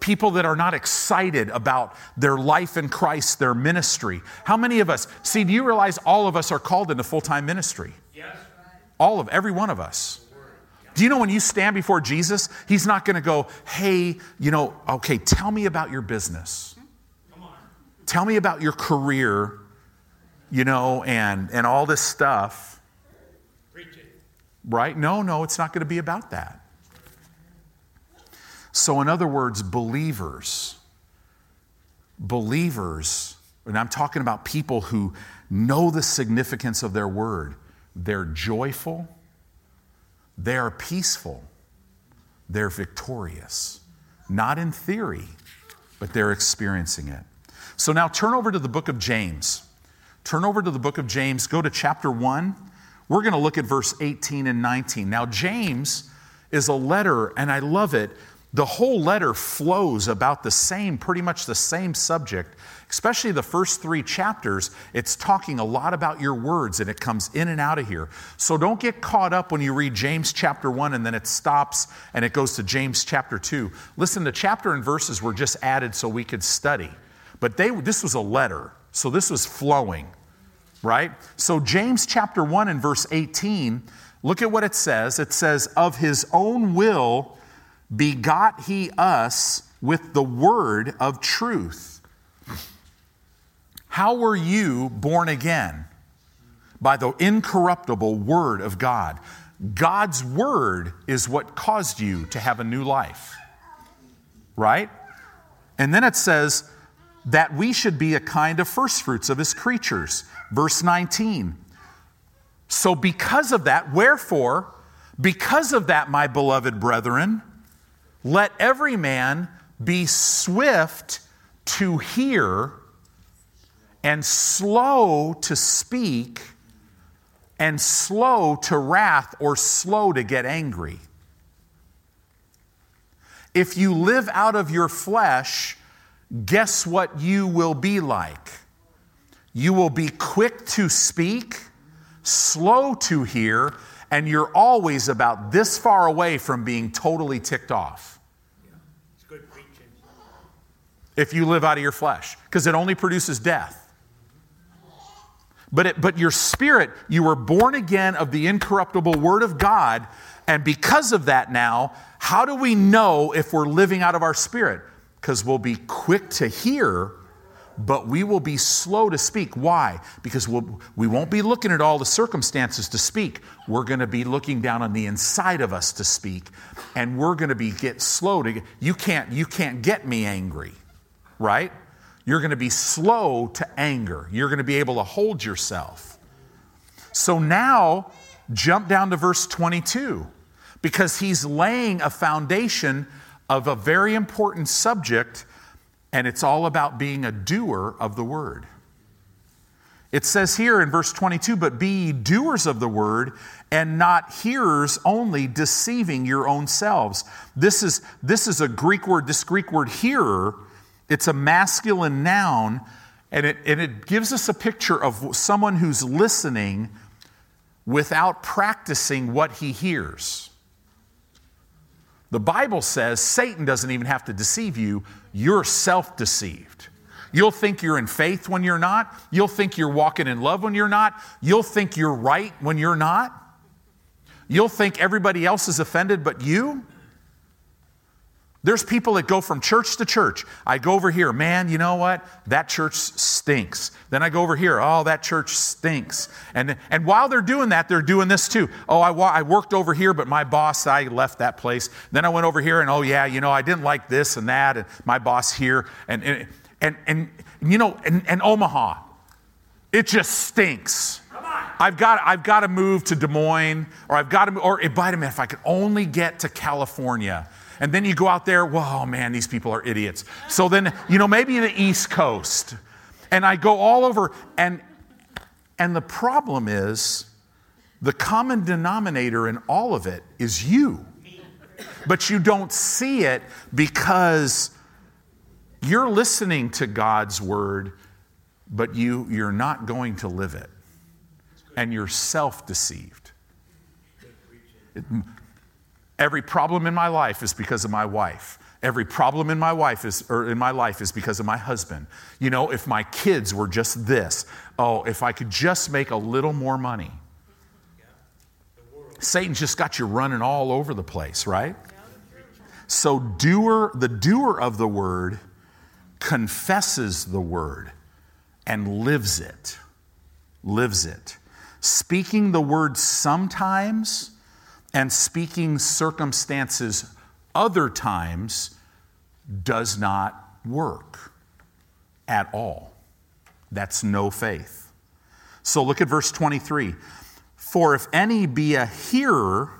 people that are not excited about their life in Christ, their ministry. How many of us? See, do you realize all of us are called into full-time ministry? Yes. All of, every one of us. Do you know when you stand before Jesus, he's not going to go, hey, you know, okay, tell me about your business. Come on. Tell me about your career, you know, and all this stuff. Preach it. Right? No, it's not going to be about that. So in other words, believers, and I'm talking about people who know the significance of their word, they're joyful, they are peaceful, they're victorious. Not in theory, but they're experiencing it. So now turn over to the book of James. Go to chapter 1. We're going to look at verse 18 and 19. Now James is a letter, and I love it. The whole letter flows about pretty much the same subject, especially the first three chapters. It's talking a lot about your words, and it comes in and out of here. So don't get caught up when you read James chapter 1 and then it stops and it goes to James chapter 2. Listen, the chapter and verses were just added so we could study. But this was a letter, so this was flowing, right? So James chapter 1 and verse 18, look at what it says. It says, of his own will begot he us with the word of truth. How were you born again? By the incorruptible word of God. God's word is what caused you to have a new life. Right? And then it says that we should be a kind of first fruits of his creatures. Verse 19. So because of that, wherefore, because of that, my beloved brethren, let every man be swift to hear and slow to speak and slow to wrath or slow to get angry. If you live out of your flesh, guess what you will be like? You will be quick to speak, slow to hear, and you're always about this far away from being totally ticked off. If you live out of your flesh, because it only produces death. But your spirit, you were born again of the incorruptible word of God. And because of that now, how do we know if we're living out of our spirit? Because we'll be quick to hear, but we will be slow to speak. Why? Because we won't be looking at all the circumstances to speak. We're going to be looking down on the inside of us to speak. And we're going to get slow to get, you can't get me angry. Right? You're going to be slow to anger. You're going to be able to hold yourself. So now, jump down to verse 22, because he's laying a foundation of a very important subject, and it's all about being a doer of the word. It says here in verse 22, but be ye doers of the word and not hearers only, deceiving your own selves. This is a Greek word. This Greek word hearer, it's a masculine noun, and it gives us a picture of someone who's listening without practicing what he hears. The Bible says Satan doesn't even have to deceive you. You're self-deceived. You'll think you're in faith when you're not. You'll think you're walking in love when you're not. You'll think you're right when you're not. You'll think everybody else is offended but you. There's people that go from church to church. I go over here, man, you know what? That church stinks. Then I go over here, oh, that church stinks. And while they're doing that, they're doing this too. Oh, I worked over here, but my boss, I left that place. Then I went over here, and oh, yeah, you know, I didn't like this and that, and my boss here. And you know, and Omaha, it just stinks. I've got to move to Des Moines, or I've got to, or wait a minute, if I could only get to California. And then you go out there, whoa, man, these people are idiots. So then, you know, maybe the East Coast. And I go all over. And the problem is the common denominator in all of it is you. But you don't see it because you're listening to God's word, but you're not going to live it. And you're self-deceived. Every problem in my life is because of my wife. Every problem in my wife is, or in my life is because of my husband. You know, if my kids were just this, oh, if I could just make a little more money. Yeah. Satan's just got you running all over the place, right? Yeah. So the doer of the word confesses the word and lives it. Lives it. Speaking the word sometimes and speaking circumstances other times does not work at all. That's no faith. So look at verse 23. For if any be a hearer,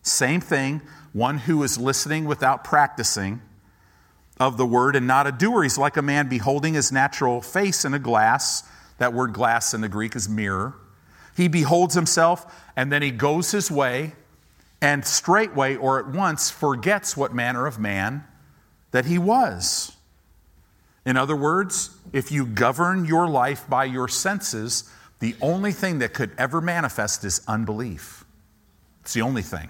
same thing, one who is listening without practicing of the word and not a doer, he's like a man beholding his natural face in a glass. That word glass in the Greek is mirror. He beholds himself and then he goes his way and straightway or at once forgets what manner of man that he was. In other words, if you govern your life by your senses, the only thing that could ever manifest is unbelief. It's the only thing.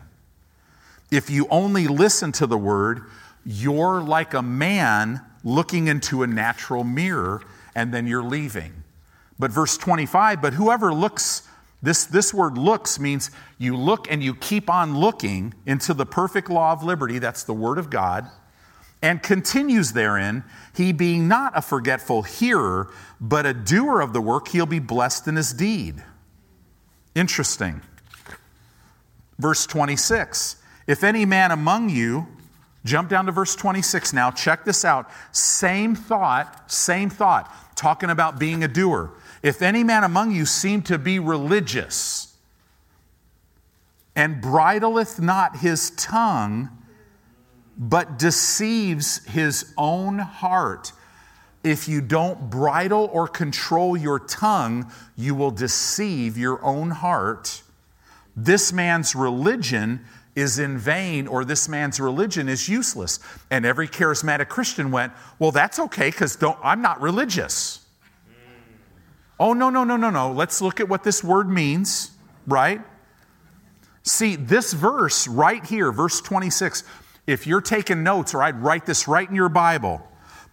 If you only listen to the word, you're like a man looking into a natural mirror and then you're leaving. But verse 25, but whoever looks, this word looks means you look and you keep on looking into the perfect law of liberty, that's the word of God, and continues therein, he being not a forgetful hearer, but a doer of the work, he'll be blessed in his deed. Interesting. Verse 26, if any man among you, jump down to verse 26 now, check this out. Same thought, talking about being a doer. If any man among you seem to be religious and bridleth not his tongue, but deceives his own heart, if you don't bridle or control your tongue, you will deceive your own heart. This man's religion is in vain, or this man's religion is useless. And every charismatic Christian went, well, that's okay, because I'm not religious. Oh, no. Let's look at what this word means, right? See, this verse right here, verse 26, if you're taking notes, or I'd write this right in your Bible,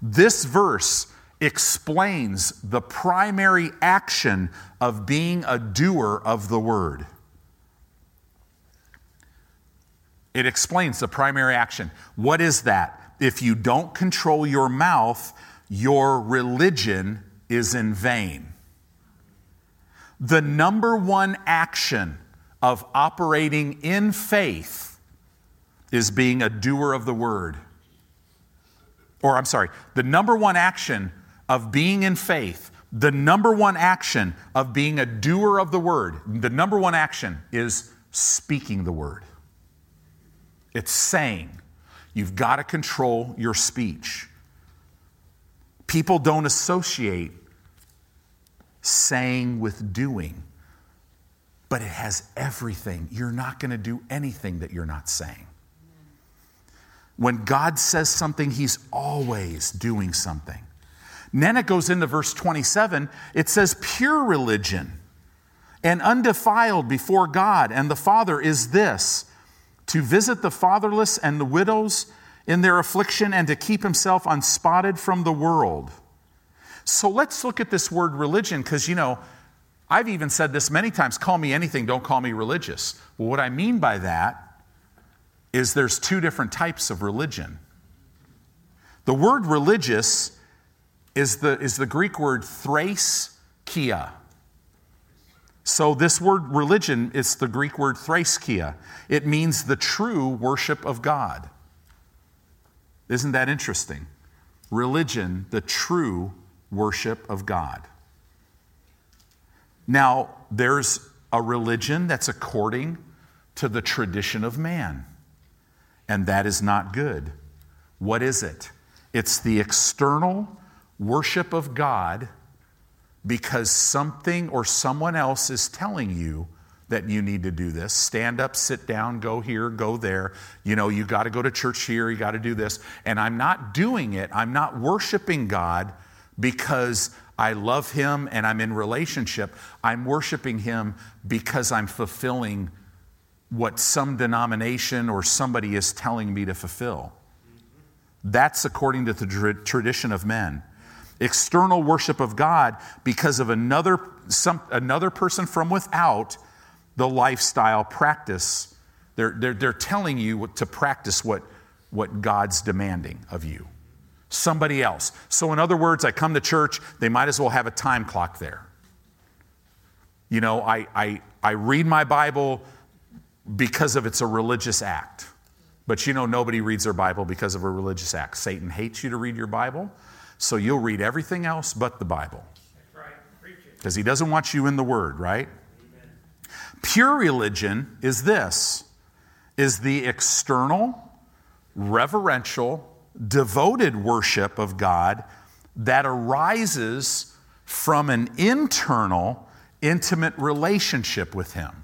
this verse explains the primary action of being a doer of the word. It explains the primary action. What is that? If you don't control your mouth, your religion is in vain. The number one action of operating in faith is being a doer of the word. The number one action is speaking the word. It's saying you've got to control your speech. People don't associate saying with doing, but it has everything. You're not going to do anything that you're not saying. When God says something, he's always doing something. And then it goes into verse 27. It says pure religion and undefiled before God and the Father is this, to visit the fatherless and the widows in their affliction and to keep himself unspotted from the world. So let's look at this word religion because, you know, I've even said this many times, call me anything, don't call me religious. Well, what I mean by that is there's two different types of religion. The word religious is the Greek word thraiskia. So this word religion, it's the Greek word thraiskia. It means the true worship of God. Isn't that interesting? Religion, the true worship of God. Now, there's a religion that's according to the tradition of man, and that is not good. What is it? It's the external worship of God because something or someone else is telling you that you need to do this. Stand up, sit down, go here, go there. You know, you got to go to church here, you got to do this. And I'm not doing it. I'm not worshiping God because I love him and I'm in relationship. I'm worshiping him because I'm fulfilling what some denomination or somebody is telling me to fulfill. That's according to the tradition of men. External worship of God because of another person from without, the lifestyle practice. They're telling you to practice what God's demanding of you. Somebody else. So in other words, I come to church, they might as well have a time clock there. You know, I read my Bible because of it's a religious act. But you know, nobody reads their Bible because of a religious act. Satan hates you to read your Bible, so you'll read everything else but the Bible. That's right. Preach it. Because he doesn't want you in the Word, right? Amen. Pure religion is this, is the external, reverential, devoted worship of God that arises from an internal, intimate relationship with Him.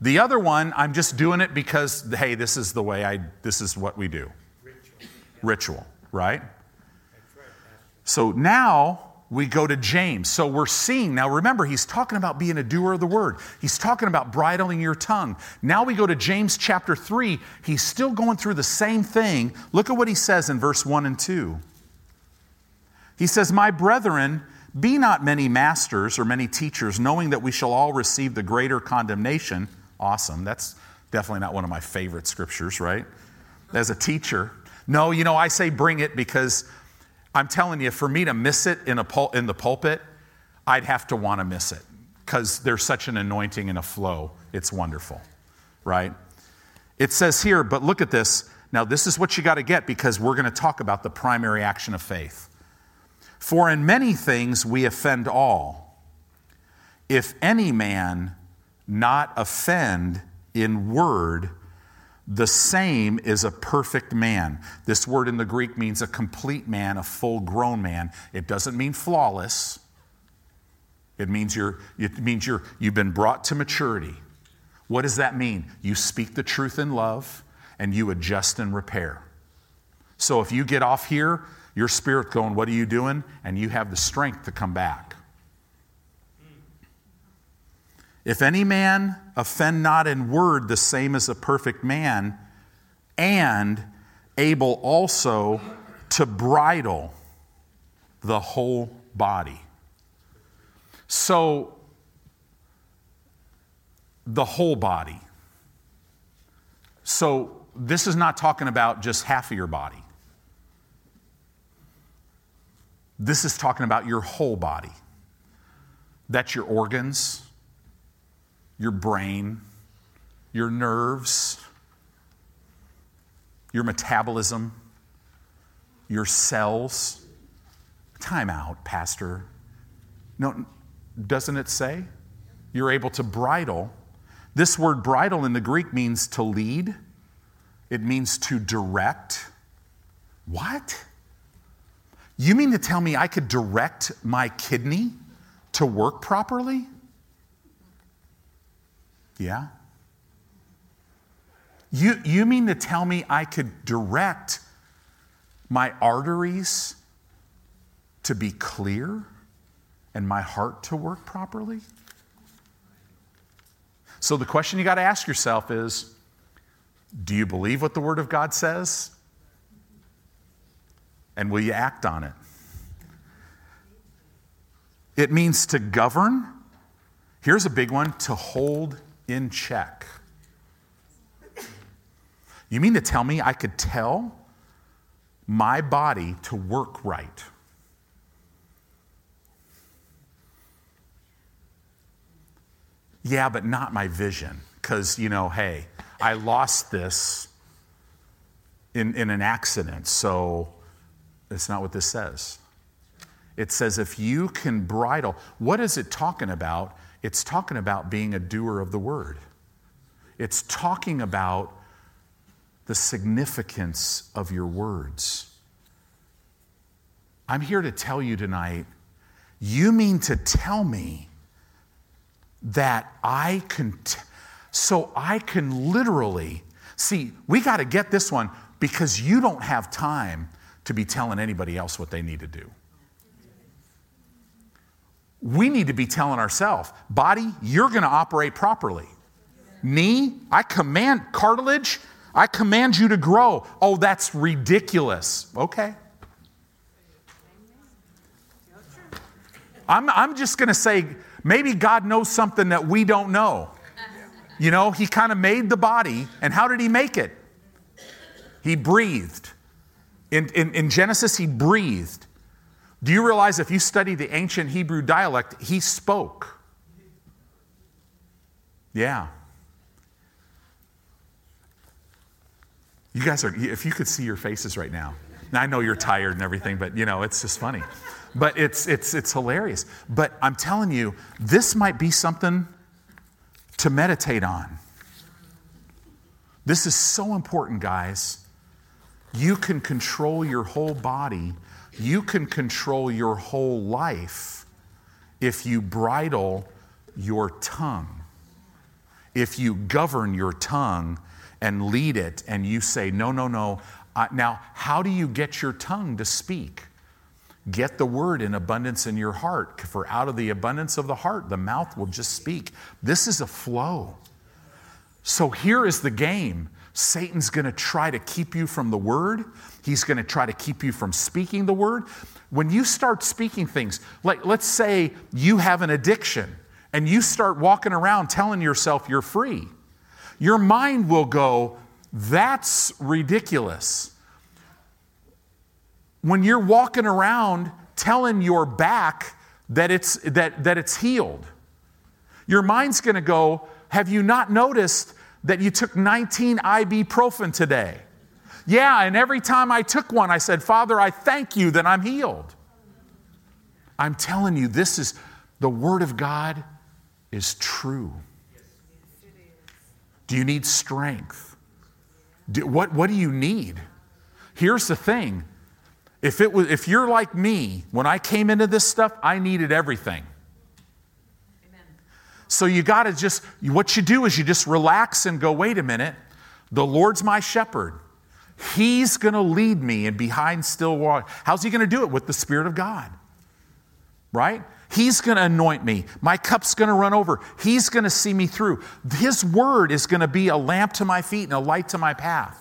The other one, I'm just doing it because, hey, this is the way this is what we do. Ritual, right? That's right. So now we go to James. So we're seeing, now remember, he's talking about being a doer of the word. He's talking about bridling your tongue. Now we go to James chapter 3. He's still going through the same thing. Look at what he says in verse 1 and 2. He says, "My brethren, be not many masters or many teachers, knowing that we shall all receive the greater condemnation." Awesome. That's definitely not one of my favorite scriptures, right? As a teacher. No, you know, I say bring it because I'm telling you, for me to miss it in the pulpit, I'd have to want to miss it because there's such an anointing and a flow. It's wonderful, right? It says here, but look at this. Now, this is what you got to get because we're going to talk about the primary action of faith. "For in many things we offend all. If any man not offend in word, the same is a perfect man." This word in the Greek means a complete man, a full-grown man. It doesn't mean flawless. It means you've been brought to maturity. What does that mean? You speak the truth in love, and you adjust and repair. So if you get off here, your spirit going, "What are you doing?" and you have the strength to come back. "If any man offend not in word, the same as a perfect man, and able also to bridle the whole body." So, the whole body. So, this is not talking about just half of your body. This is talking about your whole body. That's your organs, your brain, your nerves, your metabolism, your cells. Time out, Pastor. No, doesn't it say? You're able to bridle. This word bridle in the Greek means to lead. It means to direct. What? You mean to tell me I could direct my kidney to work properly? Yeah. You mean to tell me I could direct my arteries to be clear and my heart to work properly? So the question you got to ask yourself is, do you believe what the Word of God says? And will you act on it? It means to govern. Here's a big one, to hold in check. You mean to tell me I could tell my body to work right? Yeah, but not my vision. Because, you know, hey, I lost this in an accident, so that's not what this says. It says if you can bridle. What is it talking about? It's talking about being a doer of the word. It's talking about the significance of your words. I'm here to tell you tonight, you mean to tell me that I can literally, see, we got to get this one because you don't have time to be telling anybody else what they need to do. We need to be telling ourselves, body, you're going to operate properly. Knee, I command cartilage. I command you to grow. Oh, that's ridiculous. Okay. I'm just going to say, maybe God knows something that we don't know. You know, he kind of made the body. And how did he make it? He breathed. In Genesis, he breathed. Do you realize if you study the ancient Hebrew dialect, he spoke? Yeah. You guys are, if you could see your faces right now. Now, I know you're tired and everything, but, you know, it's just funny. But it's hilarious. But I'm telling you, this might be something to meditate on. This is so important, guys. You can control your whole body. You can control your whole life if you bridle your tongue. If you govern your tongue and lead it and you say, no, no, no. Now, how do you get your tongue to speak? Get the word in abundance in your heart. For out of the abundance of the heart, the mouth will just speak. This is a flow. So here is the game. Satan's going to try to keep you from the word. He's going to try to keep you from speaking the word. When you start speaking things, like let's say you have an addiction and you start walking around telling yourself you're free. Your mind will go, that's ridiculous. When you're walking around telling your back that it's healed, your mind's going to go, have you not noticed that you took 19 ibuprofen today? Yeah, and every time I took one, I said, Father, I thank you that I'm healed. I'm telling you, this is, the Word of God is true. Do you need strength? What do you need? Here's the thing. If you're like me, when I came into this stuff, I needed everything. Amen. So you got to just, what you do is you just relax and go, wait a minute, the Lord's my shepherd. He's going to lead me in behind still water. How's he going to do it? With the Spirit of God, right? He's going to anoint me. My cup's going to run over. He's going to see me through. His word is going to be a lamp to my feet and a light to my path.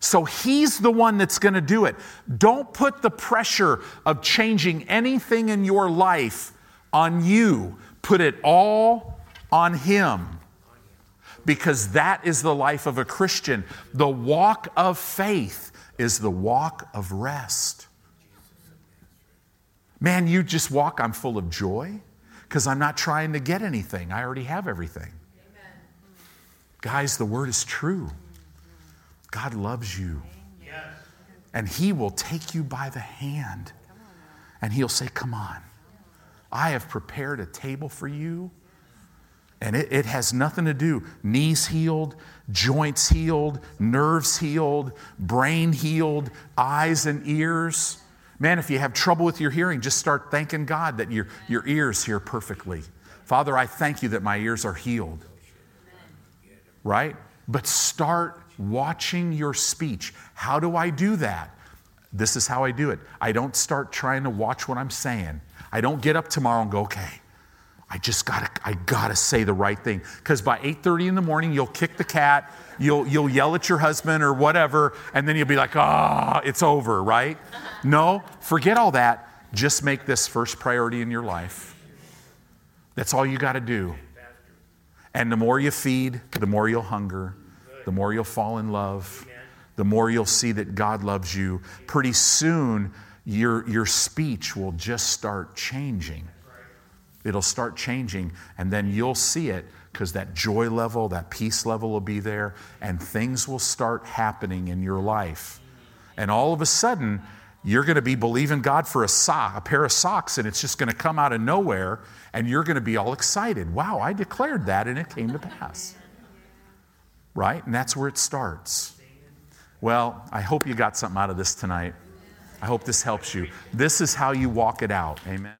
So he's the one that's going to do it. Don't put the pressure of changing anything in your life on you. Put it all on him. Because that is the life of a Christian. The walk of faith is the walk of rest. Man, you just walk, I'm full of joy because I'm not trying to get anything. I already have everything. Amen. Guys, the word is true. God loves you. Yes. And he will take you by the hand. And he'll say, come on. I have prepared a table for you. And it has nothing to do. Knees healed, joints healed, nerves healed, brain healed, eyes and ears. Man, if you have trouble with your hearing, just start thanking God that your ears hear perfectly. Father, I thank you that my ears are healed. Right? But start watching your speech. How do I do that? This is how I do it. I don't start trying to watch what I'm saying. I don't get up tomorrow and go, okay, I gotta say the right thing. Because by 8:30 in the morning, you'll kick the cat, you'll yell at your husband or whatever, and then you'll be like, it's over, right? No, forget all that. Just make this first priority in your life. That's all you gotta do. And the more you feed, the more you'll hunger. The more you'll fall in love, the more you'll see that God loves you. Pretty soon, your speech will just start changing. It'll start changing, and then you'll see it because that joy level, that peace level will be there, and things will start happening in your life. And all of a sudden, you're going to be believing God for a pair of socks, and it's just going to come out of nowhere, and you're going to be all excited. Wow, I declared that, and it came to pass. Right? And that's where it starts. Well, I hope you got something out of this tonight. I hope this helps you. This is how you walk it out. Amen.